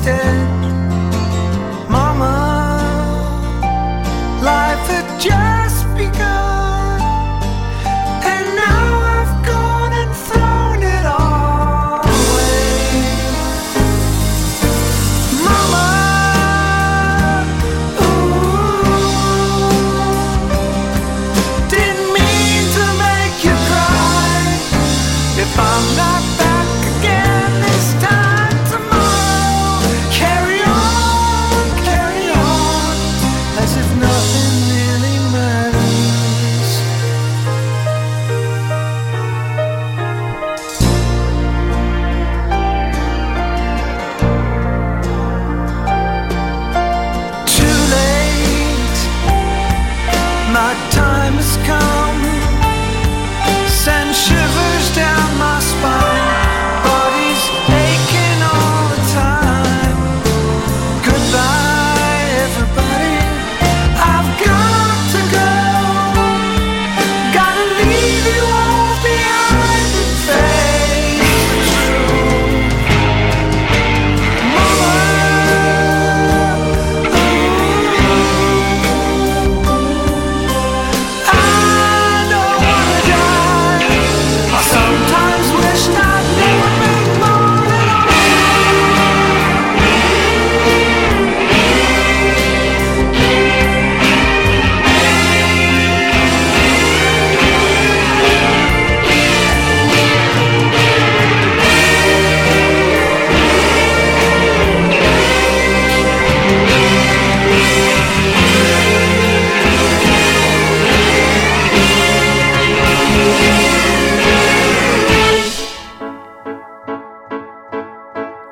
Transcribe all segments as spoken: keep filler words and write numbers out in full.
wasted. Mama, life had just begun, and now I've gone and thrown it all away. Mama, ooh, didn't mean to make you cry. If I'm not back again this time,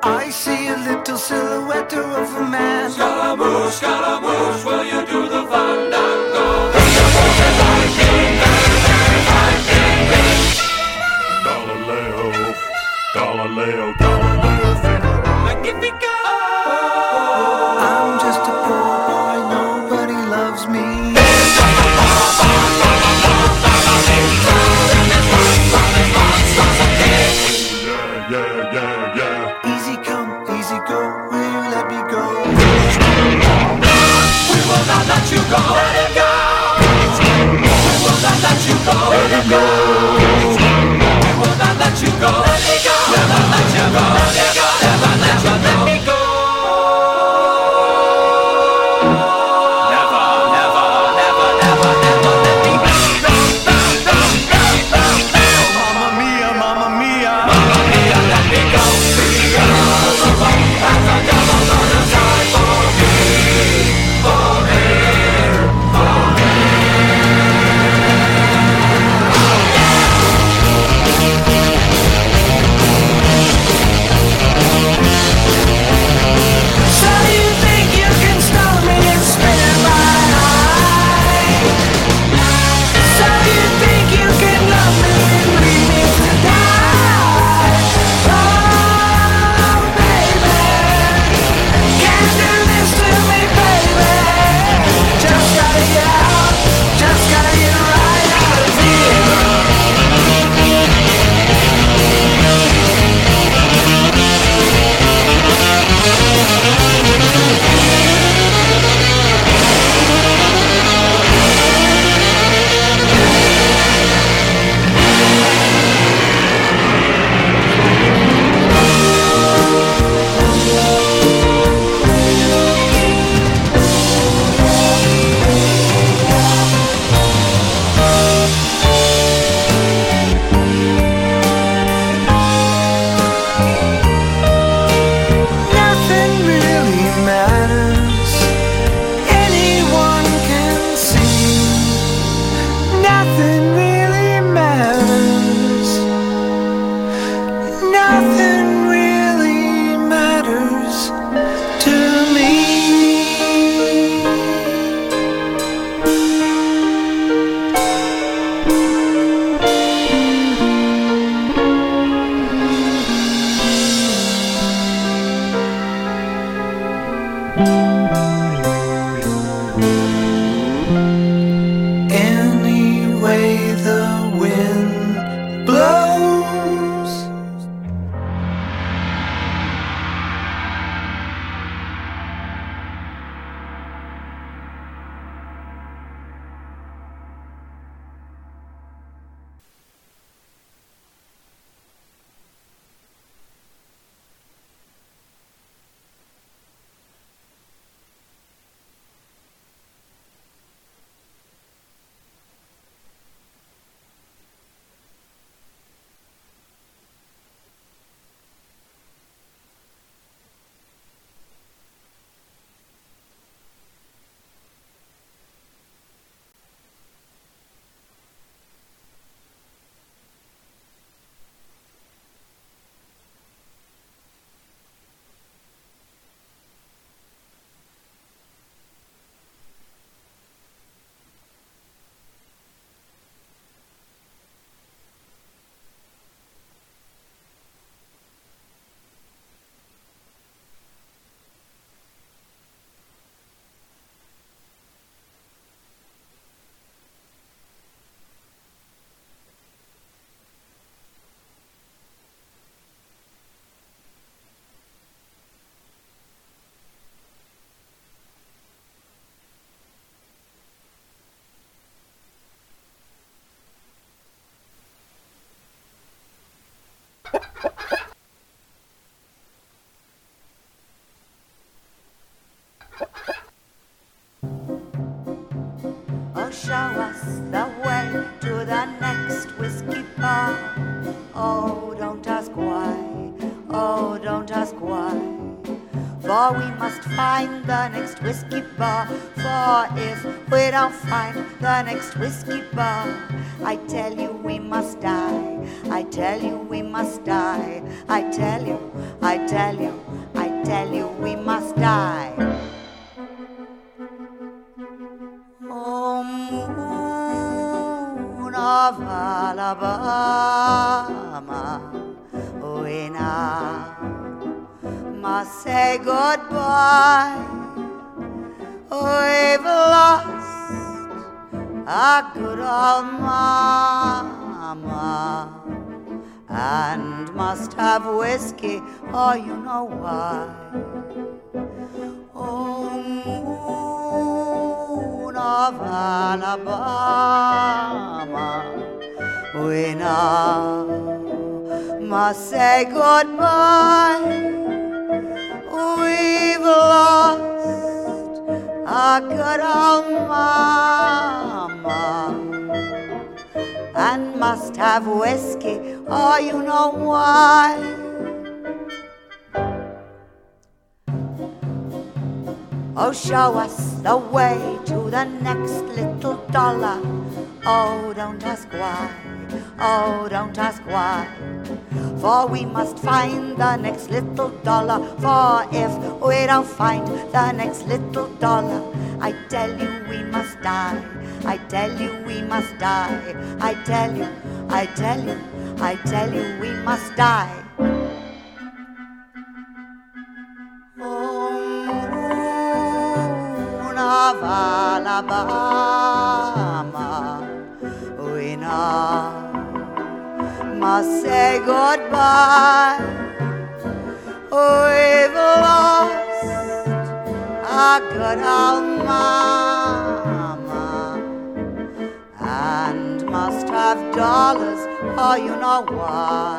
I see a little silhouette of a man. Scaramouche, Scaramouche, will you do the fandango? Scaramouche, as I came back, as I came back. Galileo, Galileo, Galileo Figaro. Magnifico! I'm just a poor boy, nobody loves me. Yeah, yeah, yeah, yeah. Easy come, easy go, will you let me go? We will not let you go, let him go. We will not let you go, let him go. We will not let you go, let me go. Never let you go, let me go. Never let you go, let me go. Never, never, never, never, never let me go. Oh, mamma mia, mamma mia, mamma mia, let me go. oh, don't ask why, for we must find the next whiskey bar. For if we don't find the next whiskey bar, I tell you we must die. I tell you we must die. I tell you, I tell you, I tell you we must die. Oh, moon of Alabama, we now must say goodbye. We've lost our good old mama and must have whiskey, oh, you know why. Oh, moon of Alabama, we now must say goodbye. We've lost our good old mama and must have whiskey, oh, you know why. Oh, show us the way to the next little dollar. Oh, don't ask why, oh, don't ask why, for we must find the next little dollar. For if we don't find the next little dollar, I tell you we must die. I tell you we must die. I tell you, I tell you, I tell you we must die. Oh, moon of Alabama, we know must say goodbye. We've lost our good old mama and must have dollars, oh, you know why.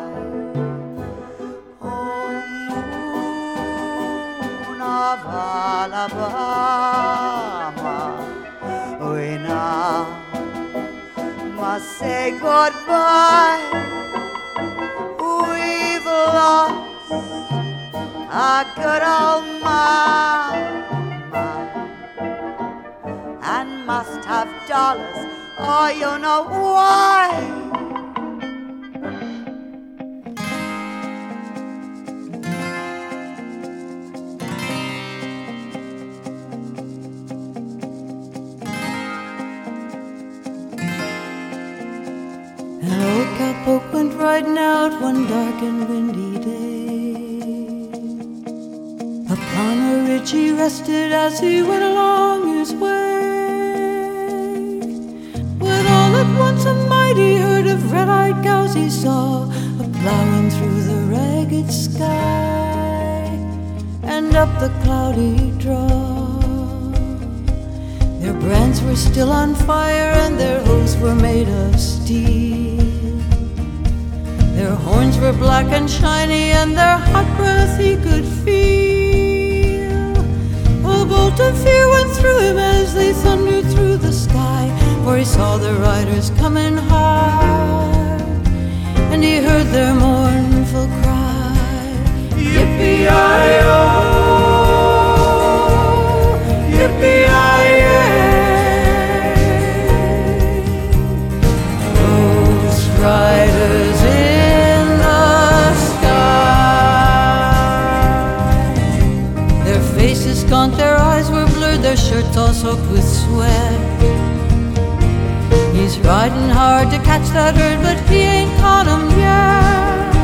Oh, moon of Alabama, we now must say goodbye. Lost our good old mama and must have dollars, oh, you know why. Pope went riding out one dark and windy day. Upon a ridge he rested as he went along his way. When all at once a mighty herd of red-eyed cows he saw, a-plowing through the ragged sky and up the cloudy draw. Their brands were still on fire and their hooves were made of steel. Their horns were black and shiny and their hot breath he could feel. A bolt of fear went through him as they thundered through the sky, for he saw the riders coming hard and he heard their mournful cry. Yippee-yi-yo, yippee-yi-yay. Those riders in gaunt, their eyes were blurred, their shirts all soaked with sweat. He's riding hard to catch that herd, but he ain't caught 'em yet.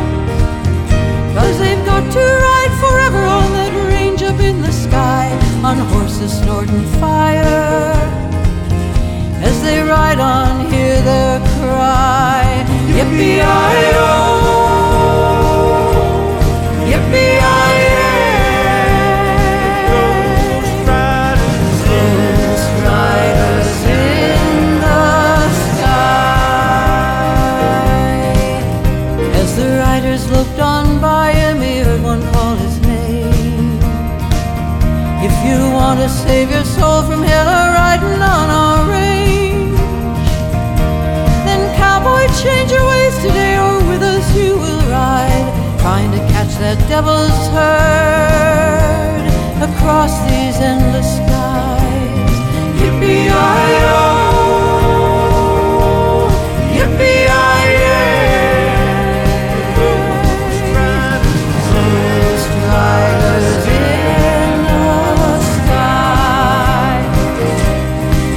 'Cause they've got to ride forever on that range up in the sky, on horses snorting fire. As they ride on, hear their cry. Yippee-yi-yo, yippee-yi-yo. Looked on by him, he heard one call his name. If you want to save your soul from hell, or riding on our range, then cowboy, change your ways today, or with us you will ride, trying to catch the devil's herd across these endless skies. Yippee-i-yo, yippee-i-yo, stars in the sky.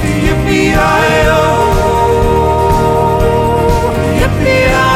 Yippee-i-yo, yippee-i-yo.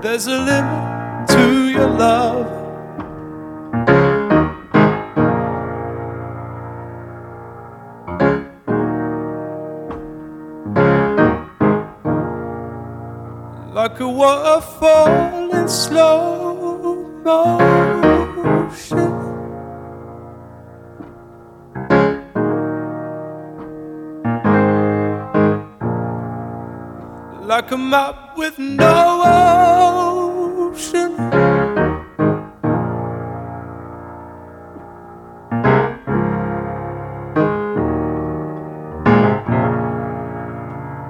There's a limit to your love. Like a waterfall in slow motion, like a map with no ocean,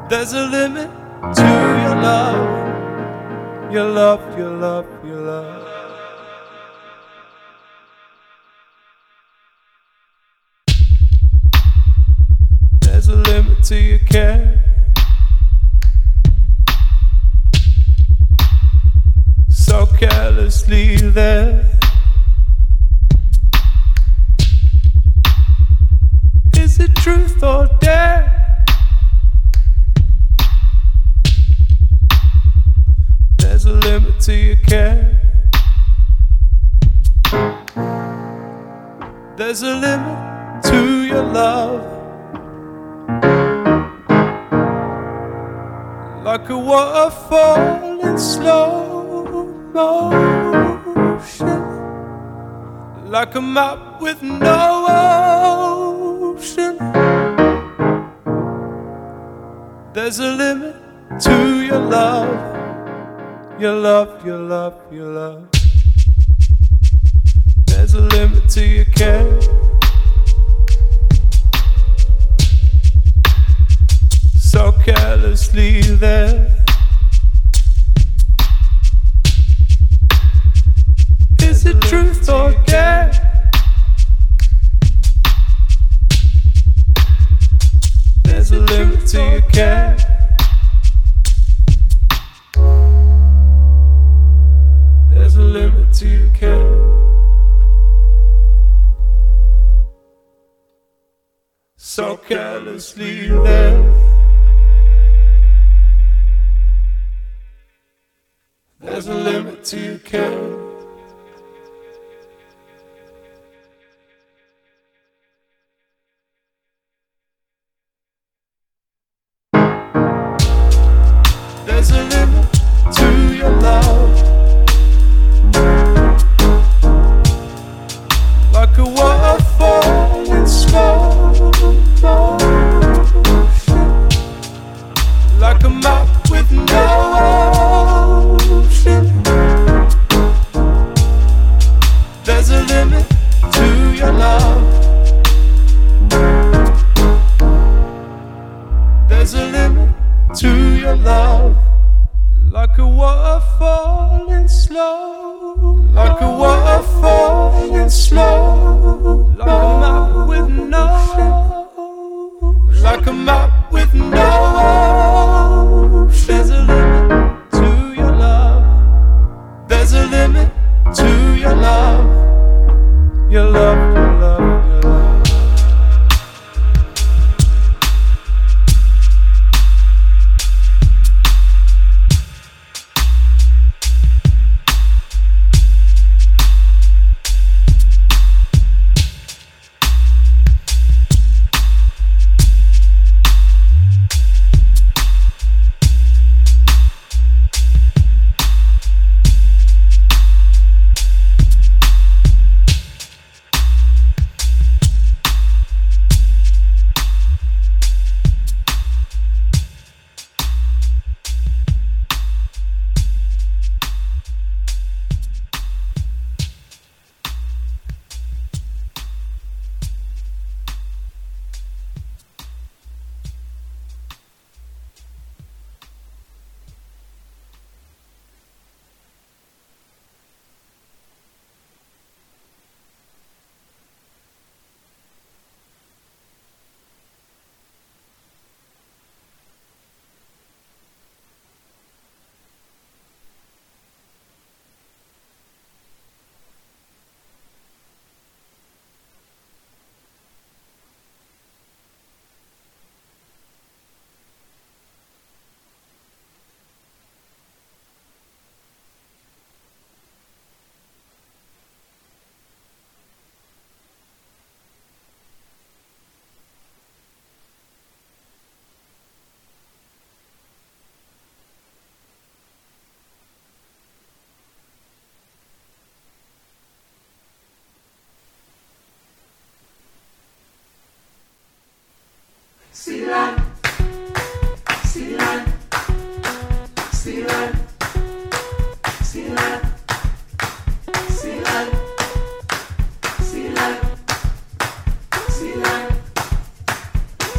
there's a limit to your love, your love, your love, your love. There's a limit to your care. So carelessly there. Is it truth or dare? There's a limit to your care. There's a limit to your love. like a waterfall in slow motion, like a map with no ocean. There's a limit to your love, your love, your love, your love. There's a limit to your care. So carelessly there. Is it truth or dare? There's a limit to your care. There's a limit to your care. So carelessly there. There's a limit to your care. There's a limit to your love, like a waterfall in slow motion, like a map with no ocean. There's a limit to your love. There's a limit to your love. Like a waterfall in slow. Like a waterfall in slow. Like a map with no. Like a map with no. There's a limit to your love. There's a limit to your love. Your love, your love, your love. See that? See that? See that? See that? See that? See that? See that?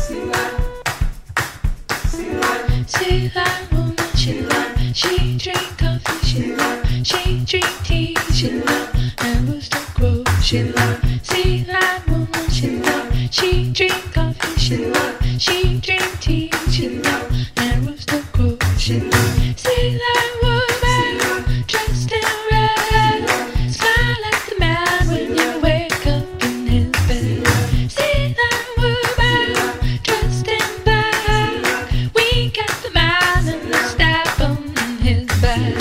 See that? See that woman, she loved. She drink coffee, she loved. She drink tea, she loved. And was the grove, she loved. See that woman, she loved. She drink coffee, she loved. She drink tea, she love, and was the cool, she love. See that woman, dressed in red, smile like the man when you wake up in his bed. See that woman, dressed in black, wink at the man and a stab him in his back.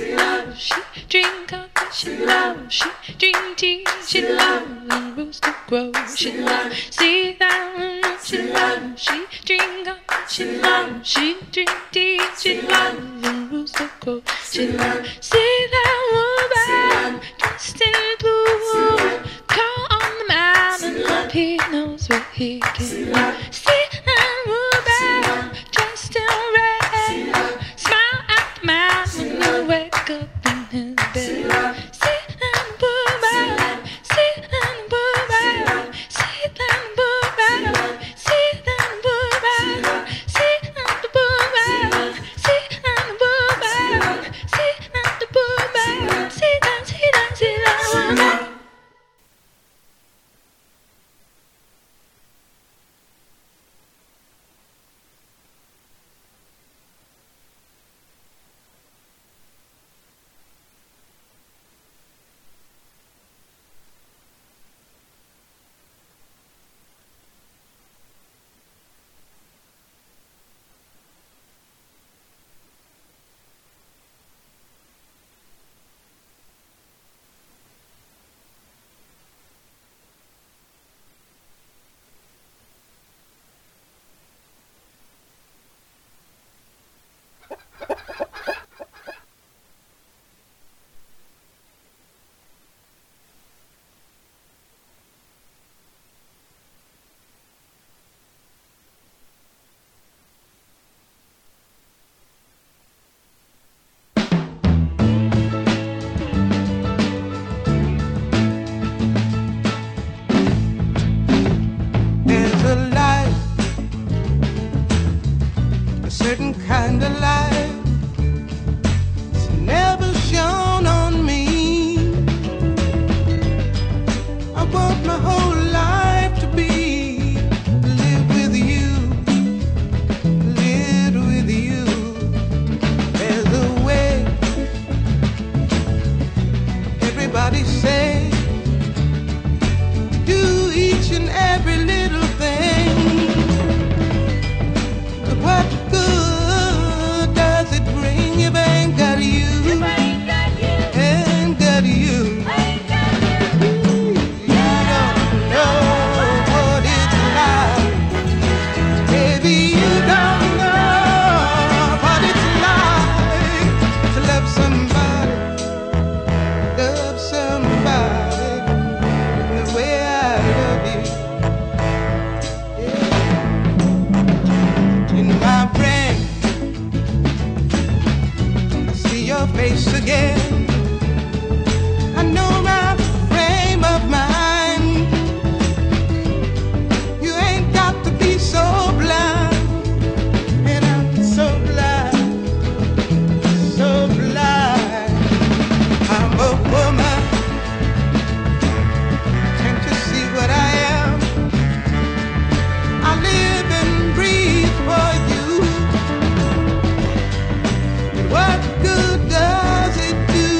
she loves, she dream coffee, she loves, she dream tea, she loves roots to grow, she loves, see that she loves, she dream coffee, she loves, she dream tea, she loves roots to grow, she loves, see that woman dressed in blue, call on the man and hope he knows what he can do. See that woman dressed in red, smile at the man when you wake up in his bed. See that woman, see that woman, see that woman, see that woman, see that woman, see that woman, see that woman, see that, see that, see that woman. What good does it do?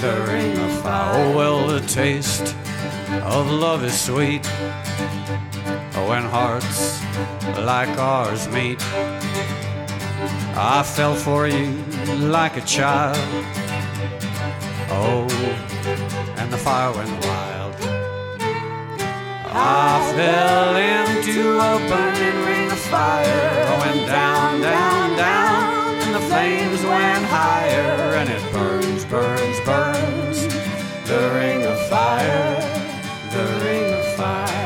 the ring of fire. Oh, well, the taste of love is sweet when hearts like ours meet. I fell for you like a child, oh, and the fire went wild. I fell into a burning ring of fire. I went down, down, down, and the flames went higher. And it burns, burns, burns, the ring of fire, the ring of fire.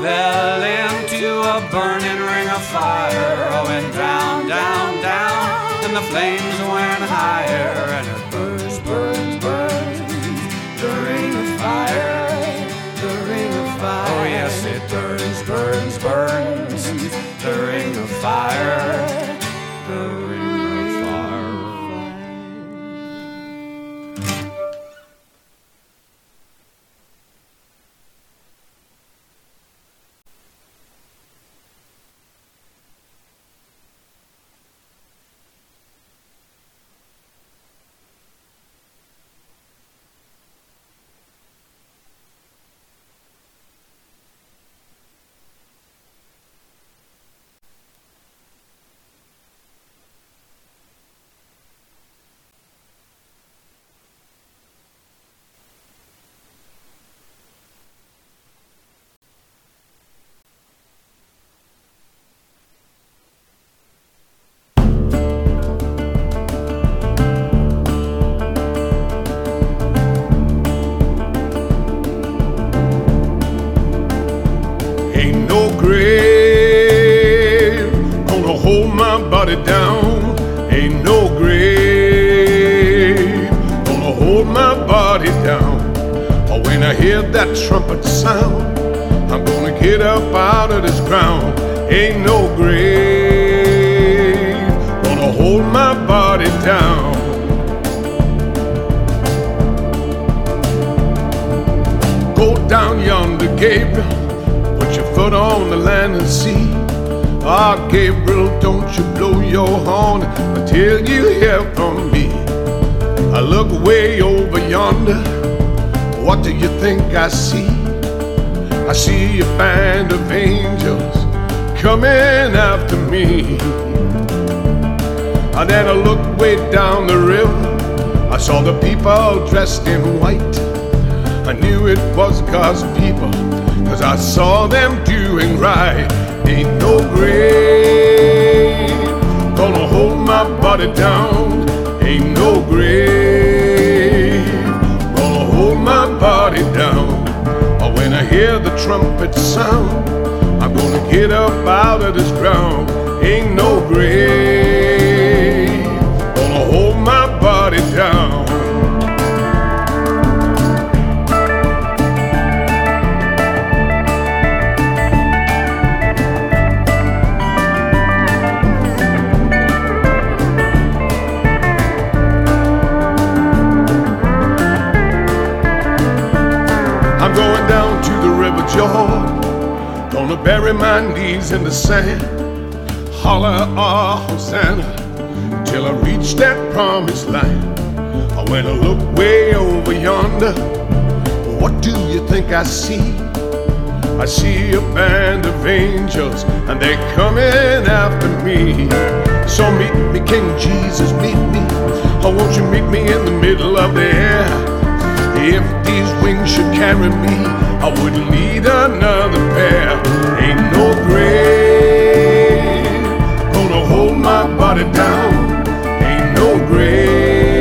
Fell into a burning ring of fire. I went down, down, down, and the flames went higher. And it burns, burns, burns, the ring of fire, the ring of fire. Oh yes, it burns, burns, burns, the ring of fire, the ring of fire. Dressed in white, I knew it was God's people, 'cause I saw them doing right. Ain't no grave gonna hold my body down. Ain't no grave gonna hold my body down. Or when I hear the trumpet sound, I'm gonna get up out of this ground. Ain't no grave gonna hold my body down. Jordan, gonna bury my knees in the sand, holler ah Hosanna, till I reach that promised land. I went to look way over yonder, what do you think I see? I see a band of angels, and they're coming after me. So meet me, King Jesus, meet me. Oh, won't you meet me in the middle of the air? If these wings should carry me, I wouldn't need another pair. Ain't no grave gonna hold my body down. Ain't no grave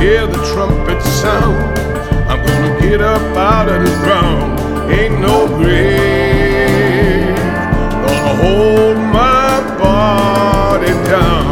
hear the trumpet sound, I'm gonna get up out of the ground. Ain't no grave gonna hold my body down.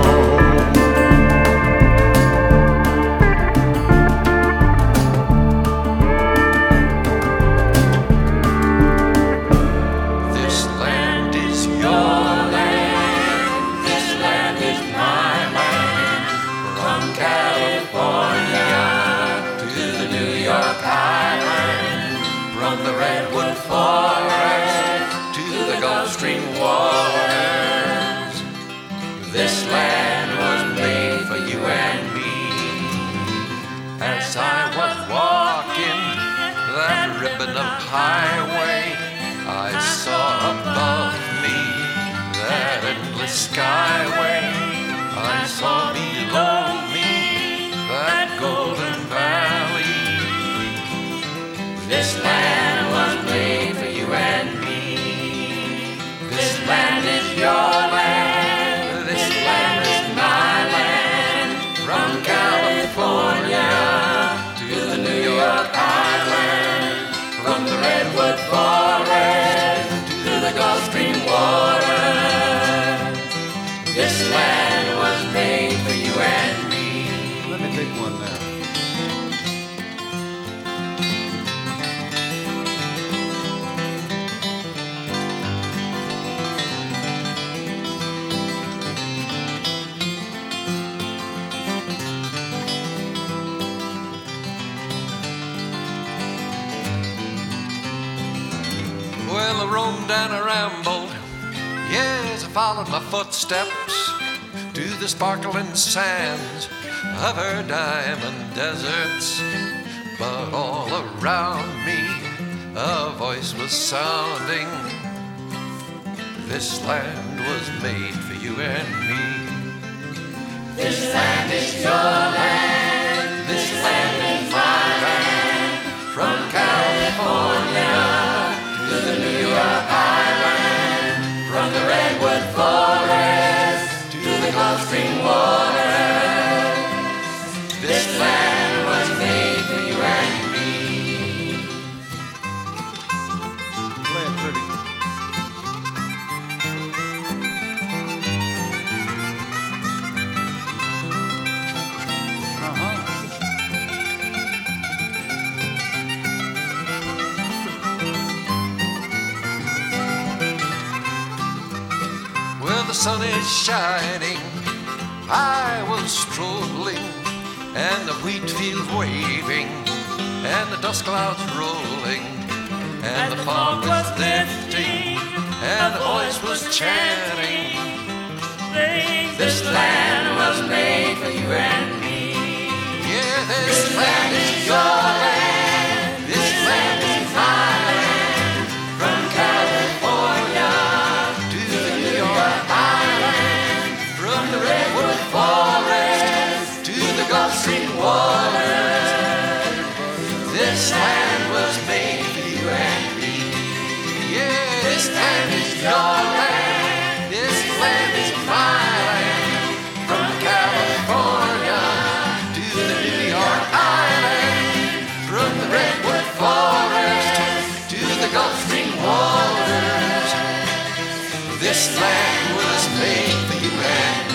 Highway, I saw above me that endless skyway. I saw below me that golden valley. This land was made for you and me. This land is your land. This land is my land. From California to the New York Island. From the redwood forest to the Gulf Stream waters, this land was made for you and me. Let me take one now. Well, I roamed and I rambled, yes, I followed my footsteps to the sparkling sands of her diamond deserts. But all around me a voice was sounding, this land was made for you and me. This land is your land, this land is my land, from California to the New York Island, from the redwood forest to the Gulf Stream waters, this land was made for you and me. Play it pretty. Uh-huh. The sun is shining, I was strolling, and the wheat field waving, and the dust clouds rolling, and, and the fog was lifting, and the voice was chanting, this land was made for you and me. Yeah, this, this land is your land, this land is mine. Forest to the Gulf Stream waters, this land was made for you and me. Yeah, this land is your land, this land is my land. From California to the New York Island, from the redwood forest to the Gulf Stream waters, this land was made for you and me.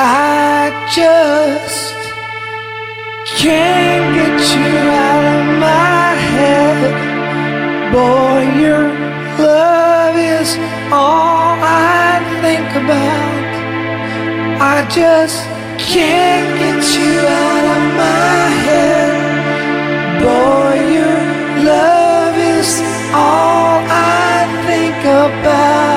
I just can't get you out of my head. Boy, your love is all I think about. I just can't get you out of my head. Boy, your love is all I think about.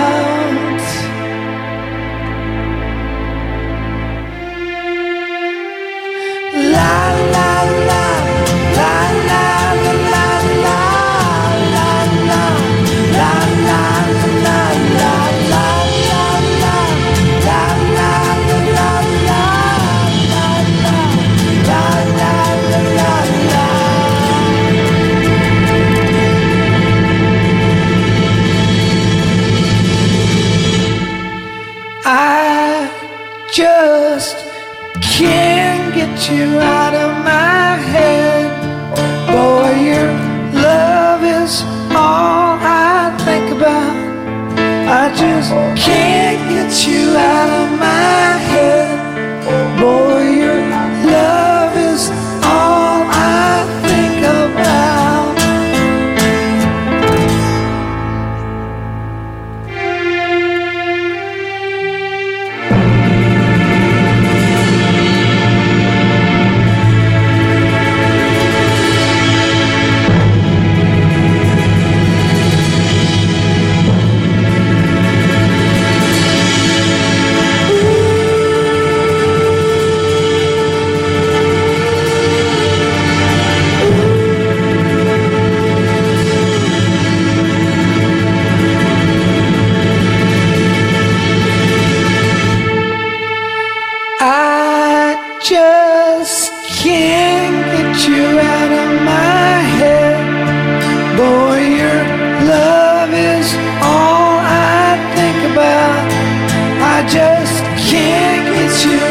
Just can't get you out of my head. Boy, your love is all I think about. I just can't get you out of my head. Boy, your love is all I think about. I just can't get you